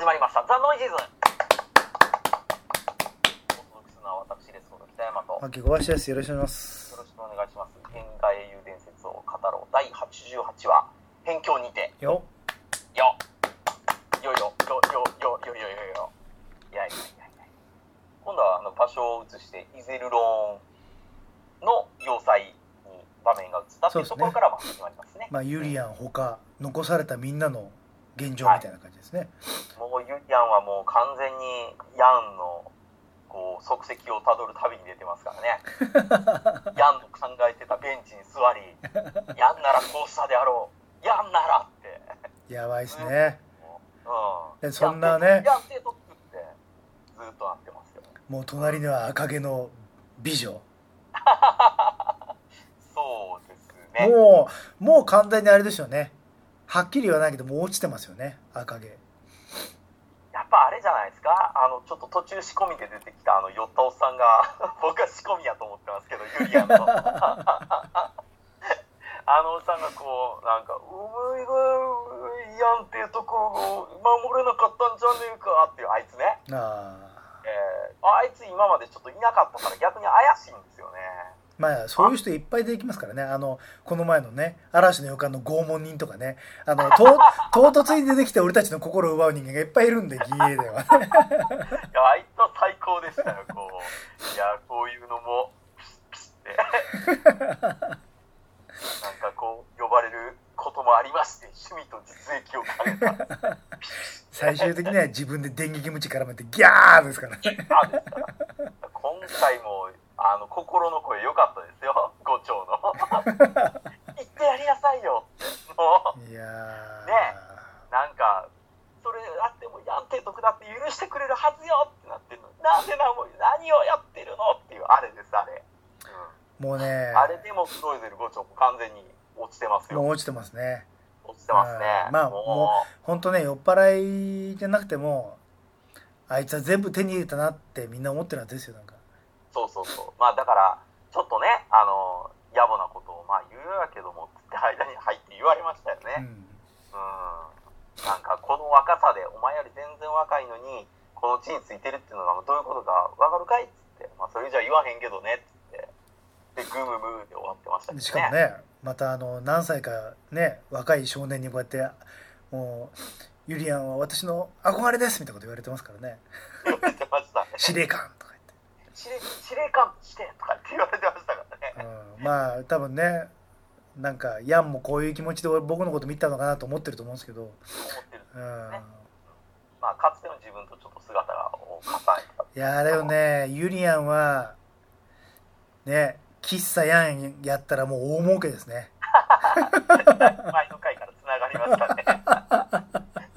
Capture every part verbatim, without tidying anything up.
始まりましたザ・ノイジーズ。お届けするのは私です。北山と秋小林です。よろしくお願いします。よろしくお願いします。現代英雄伝説を語ろうだいはちじゅうはちわ辺境にて。よよよよよよよよよよ。いやいやいやいや。今度はあの場所を移してイゼルローンの要塞に場面が移ったというところからも始まりますね。まあユリアンほか残されたみんなの現状みたいな感じですね、はい、もうユリアンはもう完全にヤンのこう足跡をたどる旅に出てますからねヤンの考えてたベンチに座りヤンならこうしたであろうヤンならってやばいですね、うんうん、でそんなねヤンってとってずっとなってますよ。もう隣には赤毛の美女そうですね。もう、もう完全にあれですよね。はっきり言わないけどもう落ちてますよね赤毛。やっぱあれじゃないですか、あのちょっと途中仕込みで出てきたあの寄ったおっさんが僕は仕込みやと思ってますけどユリアンのあのおっさんがこうなんかういがいやんっていうとこを守れなかったんじゃねえかっていうあいつね。あ、えー、あいつ今までちょっといなかったから逆に怪しいんですよね。まあ、そういう人いっぱい出てきますからね。あのこの前のね嵐の予感の拷問人とかね、あのと唐突に出てきて俺たちの心を奪う人間がいっぱいいるんで ギーエー ではねいやあいつは最高でしたよ。こういやこういうのもピシッピシッってなんかこう呼ばれることもありまして趣味と実益を兼ねた最終的には自分で電撃ムチ絡めてギャーですからね。ギャーですから今回もあの心の声良かったですよ、五丁の言ってやりなさいよもういやねえ、なんかそれあってもやん提督だって許してくれるはずよってなってるのなんでなも何をやってるのっていうあれですあれ、うん、もうねあれでもクロイゼル五丁も完全に落ちてますよ。もう落ちてますね。落ちてますね。あまあもう本当ね酔っ払いじゃなくてもあいつは全部手に入れたなってみんな思ってるはずですよ。なんかそうそうそう、まあだからちょっとねあの野暮なことをまあ言うやけどもつって間に入って言われましたよね、うん、うんなんかこの若さでお前より全然若いのにこの地についてるっていうのがどういうことか分かるかいっつって、まあ、それじゃ言わへんけどねっつってでグムムで終わってましたけどね。しかもねまたあの何歳かね若い少年にこうやってもうユリアンは私の憧れですみたいなこと言われてますからね言われてましたね司令官とか司令官してとかって言われてましたからね、うん、まあ多分ねなんかヤンもこういう気持ちで僕のこと見たのかなと思ってると思うんですけど思ってるんですね、うんまあ、かつての自分とちょっと姿が重い。いやだよねユリアンはね喫茶ヤンやったらもう大儲けですね前の回からつながりました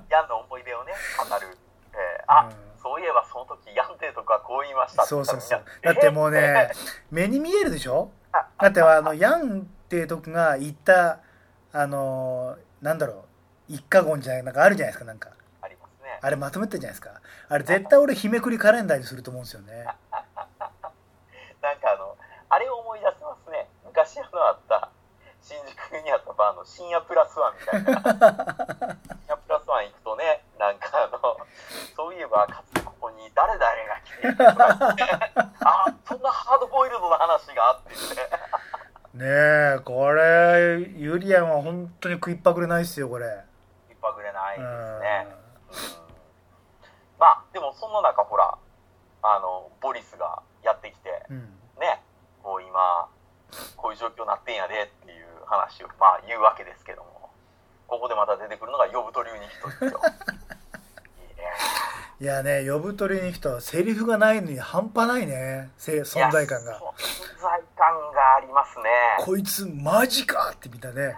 ねヤンの思い出をね語る、えー、あ、うんそういえばその時ヤンテとかこう言いました。そうそうそう。だってもうね目に見えるでしょ。だってはあのヤンテとかが言ったあのなんだろう一家言じゃないなんかあるじゃないですかなんか。ありますね。あれまとめてるじゃないですか。あれ絶対俺日めくりカレンダーにすると思うんですよね。なんかあのあれを思い出せますね。昔あのあった新宿にあったバーの深夜プラスワンみたいな。深夜プラスワン行くとねなんかあのそういえば。誰々が来てあそんなハードボイルドな話があってねえこれユリアンは本当に食いっぱぐれないですよ。これ食いっぱぐれないですね、うん、まあでもその中ほらあのボリスがやってきて、うん、ねこう今こういう状況になってんやでっていう話をまあ言うわけですけどもここでまた出てくるのが呼ぶ鳥に人ですよいやね、呼ぶ鳥に人はセリフがないのに半端ないね存在感が存在感がありますね。こいつマジかって見たね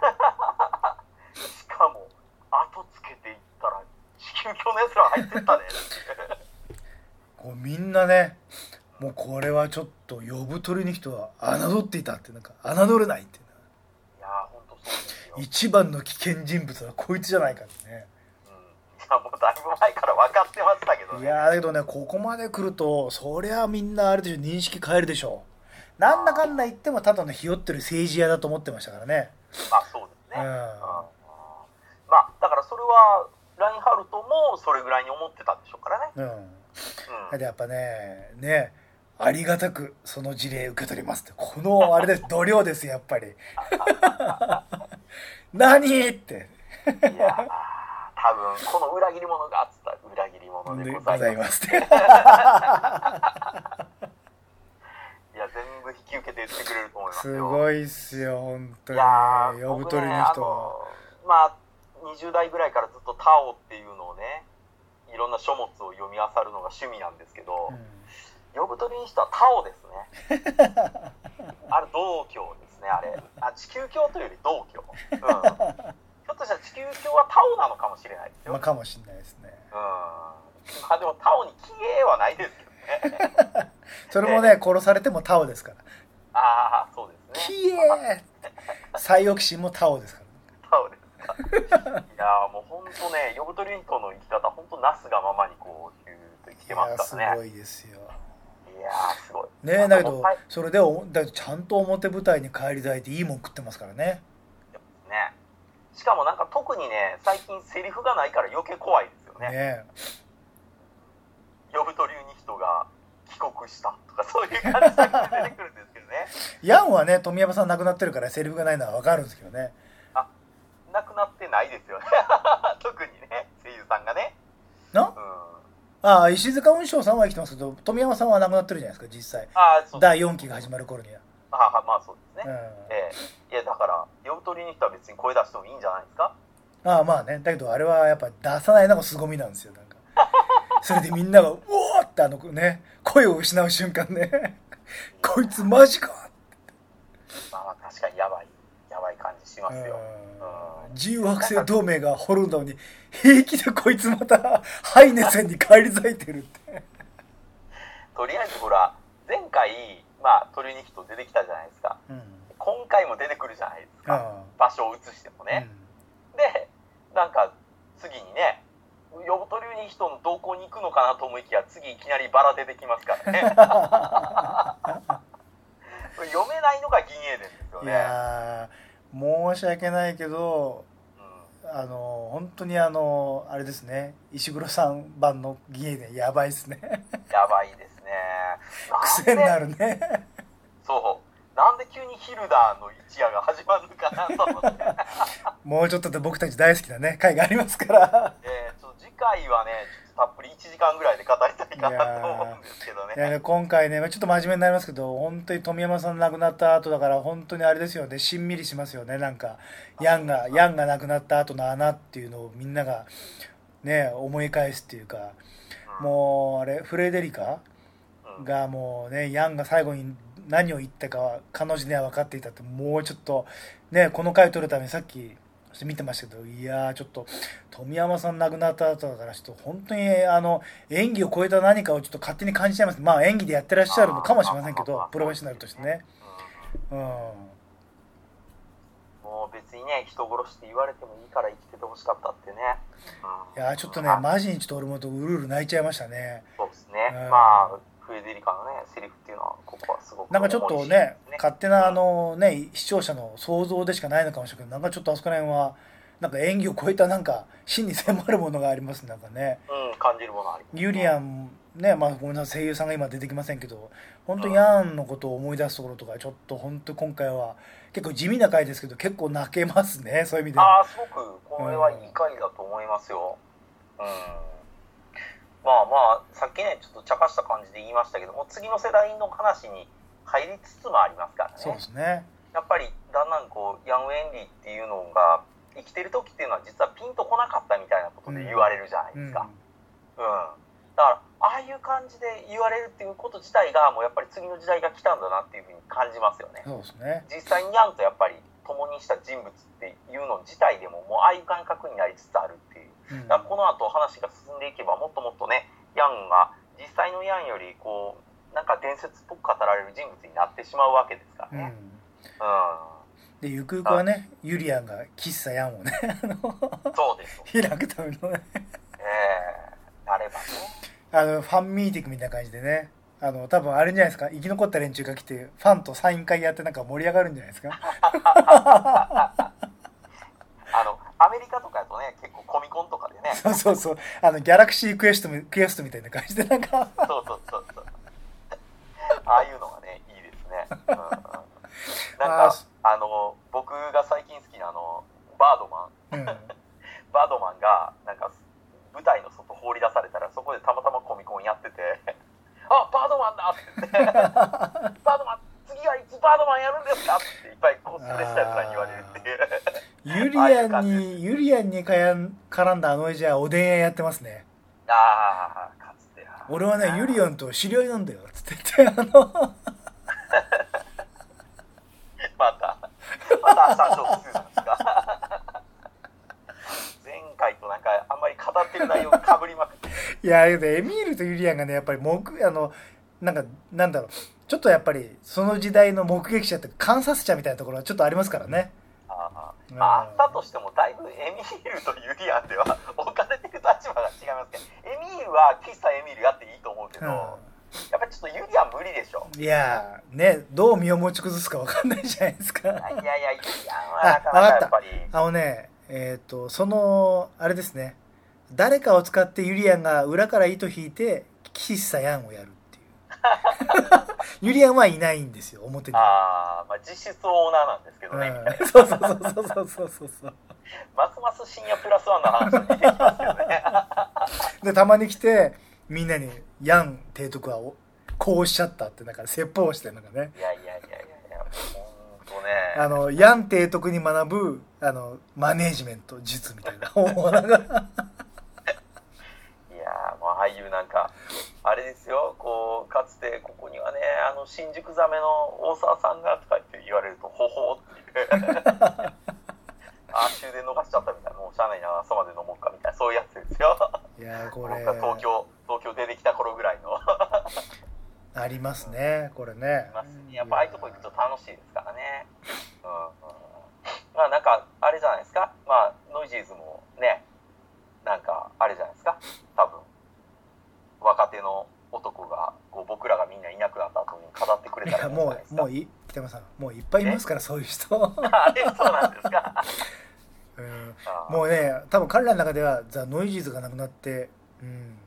しかも後つけていったら地球教のやつら入ってったねこうみんなねもうこれはちょっと呼ぶ鳥に人は侮っていたってなんか侮れないっていや本当そうですよ。一番の危険人物はこいつじゃないかってねもうだいぶ前から分かってましたけどね。いやだけどねここまで来るとそりゃみんなあれでしょ認識変えるでしょ。なんだかんだ言ってもただのひよってる政治家だと思ってましたからね。まあそうですね、うん、まあだからそれはラインハルトもそれぐらいに思ってたんでしょうからね、うんうん、でやっぱねねありがたくその事例受け取りますってこのあれです度量ですやっぱり何っていやー多分この裏切り者があった裏切り者でございますっていや全部引き受けて言ってくれると思いますよ。すごいっすよ本当に。いや呼ぶ鳥の人は、ね、まあにじゅう代ぐらいからずっとタオっていうのをねいろんな書物を読み漁るのが趣味なんですけど、うん呼ぶ鳥にしてはタオですねあれ道教ですねあれあ地球教というより道教、うん、ひょっとしたら地球教はタオなのかもしれないですよ、まあ、かもしれないですね、うんまあ、でもタオに綺麗はないですけどねそれも ね, ね殺されてもタオですからああそうですね綺麗最奥心もタオですから、ね、タオですからいやもうほんとね呼ぶ鳥にとの生き方ほんとなすがままにこういうと生きてますからね。いやすごいですよ。いやすごいねえだけどそれでだちゃんと表舞台に帰り咲いていいもん食ってますからね。ねしかもなんか特にね最近セリフがないから余計怖いですよね。ね呼ぶ鳥に人が帰国したとかそういう感じで出てくるんですけどねヤンはね富山さん亡くなってるからセリフがないのは分かるんですけどね。あ亡くなってないですよね特にね声優さんがねな、うんああ石塚雲翔さんは生きてますけど富山さんは亡くなってるじゃないですか実際。ああそうだいよんきが始まる頃にはああまあそうですね、うんえー、いやだから呼ぶ鳥に人は別に声出してもいいんじゃないですか。ああまあねだけどあれはやっぱ出さないのが凄みなんですよなんかそれでみんながうおーってあのね声を失う瞬間ねこいつマジかってまあ確かにやばいやばい感じしますよ。うん自由惑星同盟が滅んだのに平気でこいつまたハイネセンに返り咲いてるってとりあえずほら前回まあ鳥に人出てきたじゃないですか、うん、今回も出てくるじゃないですか場所を移してもね、うん、でなんか次にね呼ぶ鳥に人の動向に行くのかなと思いきや次いきなりバラ出てきますからね読めないのが銀英伝ですよね。いや申し訳ないけどあの本当にあのあれですね石黒さん版の銀英伝やばいですねやばいですね癖になるねそうなんで急にヒルダーの一夜が始まるのかなと思ってもうちょっとで僕たち大好きなね回がありますから、えー、ちょっと次回はねたっぷりいちじかんぐらいで語りたいかなと思うんですけどね。いやいや今回ねちょっと真面目になりますけど本当に富山さん亡くなった後だから本当にあれですよねしんみりしますよねなんかヤンがヤンが亡くなった後の穴っていうのをみんながね思い返すっていうか、うん、もうあれフレデリカがもうねヤンが最後に何を言ったかは彼女には分かっていたってもうちょっとねこの回撮るためにさっき見てましたけどいやーちょっと富山さん亡くなった後だからちょっと本当にあの演技を超えた何かをちょっと勝手に感じちゃいます。まあ演技でやってらっしゃるのかもしれませんけどプロフェッショナルとしてね、うんうん、もう別にね人殺しって言われてもいいから生きててほしかったってね、うん、いやちょっとねマジにちょっと俺もとうるうる泣いちゃいましたね。そうですね、うん、まあフレデリカのねセリフっていうのはここはすごくなんかちょっと ね, ね勝手なあのね、うん、視聴者の想像でしかないのかもしれないけどなんかちょっとあそこら辺はなんか演技を超えたなんか真に迫るものがありますなんかね、うん、感じるものあります。ユリアンねまあごめんなさい声優さんが今出てきませんけど本当にヤンのことを思い出すところとかちょっと本当今回は結構地味な回ですけど結構泣けますねそういう意味で。ああすごくこれはいい回だと思いますよ。うん、うんまあまあさっきねちょっと茶化した感じで言いましたけども次の世代の話に入りつつもありますからね。そうですねやっぱりだんだんこうヤン・ウェンリーっていうのが生きてる時っていうのは実はピンとこなかったみたいなことで言われるじゃないですか、うんうんうん、だからああいう感じで言われるっていうこと自体がもうやっぱり次の時代が来たんだなっていうふうに感じますよね。そうですね実際にヤンとやっぱり共にした人物っていうの自体でももうああいう感覚になりつつあるっていううん、だからこの後話が進んでいけばもっともっとねヤンが実際のヤンよりこうなんか伝説っぽく語られる人物になってしまうわけですからね、うんうん、でゆくゆくはねユリアンが喫茶ヤンをねそうです開くためのねえー、あればねあのファンミーティングみたいな感じでねあの多分あれじゃないですか生き残った連中が来てファンとサイン会やってなんか盛り上がるんじゃないですかあのアメリカとかやとね、結構コミコンとかでね、そうそうそう、あのギャラクシークエストクエストみたいな感じでなんかそうそうそうそうああいうのがねいいですね、うんうん、なんかあ、あの僕が最近好きなあのバードマン、うん、バードマンがなんか舞台の外放り出されたら、そこでたまたまコミコンやっててあ、バードマンだって言ってバードマン次はいつバードマンやるんですかっていっぱいコスプレしたやつらに言われるっていうユリアンに、ユリアンに絡んだあの絵じゃおでん屋やってますね。ああ、かつては。俺はね、ユリアンと知り合いなんだよつって言って、あのまた、また参照するんですか前回となんかあんまり語ってる内容がかぶりまくって。いや、エミールとユリアンがね、やっぱりもく、あの、なんか、なんだろう、ちょっとやっぱりその時代の目撃者って観察者みたいなところがちょっとありますからね。ああ、まあ、あったとしてもだいぶエミールとユリアンでは置かれてる立場が違いますけど、エミールは喫茶エミールやっていいと思うけど、うん、やっぱりちょっとユリアン無理でしょ。いやね、どう身を持ち崩すか分かんないじゃないですか。いやいや、ユリアンはなかなかやっぱり、あ、あのね、えっとそのあれですね、誰かを使ってユリアンが裏から糸引いて喫茶ヤンをやるっていうユリアンはいないんですよ、表に。ああ、まあ実質オーナーなんですけどね。うん、そうそうそうそうそうそう。ますます深夜プラスワンの話に出てきますよね。でたまに来てみんなにヤン提督はこうおっしゃったってなんか説法をしてなんかね。いやいやいやいやいや、本当ね。あのヤン提督に学ぶあのマネージメント術みたいな本をなんか。いや、もうああいうなんか。あれですよ、こうかつてここにはね、あの新宿ザメの大沢さんがとかって言われるとほほーっていうあ、終電逃しちゃったみたいな、もうしゃあないな、朝まで飲もうかみたいな、そういうやつですよ。いや、これ東京東京出てきた頃ぐらいのありますね、これね。ありますね、やっぱああいうとこ行くと楽しいですからね。うんうん、まあなんかあれじゃないですか、まあノイジーズもね、なんかあれじゃないですか、多分。若手の男がこう僕らがみんないなくなった後に語ってくれたらいいんじゃないですか。いや、もうもうい北山さんもういっぱいいますからそういう人。あれ、そうなんですか。うん、もうね、多分彼らの中ではザ・ノイジーズがなくなって、うん、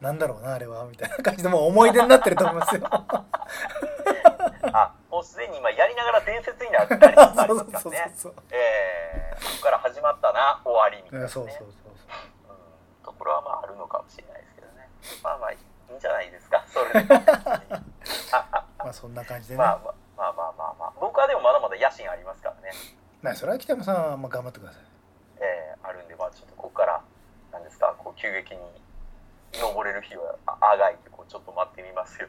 なんだろうなあれはみたいな感じでもう思い出になってると思いますよ。あ、もうすでに今やりながら伝説になったりとかありますからね。えー、そこから始まったな終わりみたいなね。そうそうそうそう。うん、ところはまああるのかもしれないです。まあまあいいんじゃないですか、それでまあそんな感じでね、まあまあまあまあまあ、僕はでもまだまだ野心ありますからね。な、それは北山さんはまあ頑張ってください。えー、あるんで、まあちょっとここからなんですか、こう急激に登れる日はあがいてこうちょっと待ってみますよ。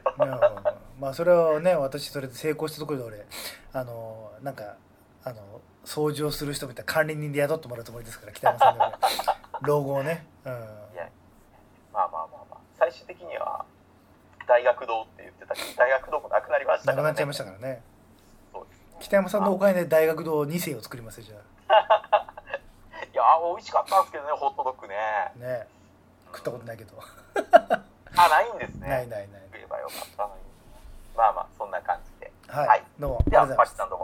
まあそれをね、私それで成功したところで俺あのなんかあの掃除をする人みたいな管理人で雇ってもらうつもりですから、北山さんの老後をね、うん、いや、まあまあまあまあ。最終的には大学堂って言ってたけど、大学堂もなくなりましたからね。なくなっちゃいましたからね。そうですね。北山さんのお金で大学堂に世を作りますよ、じゃあ。いやー、美味しかったんですけどね、ホットドッグね。ね、食ったことないけど。あ、ないんですね。ないないない。食えばよかったのに。まあまあ、そんな感じで。はい。はい、どうも。では、パチさんどうも。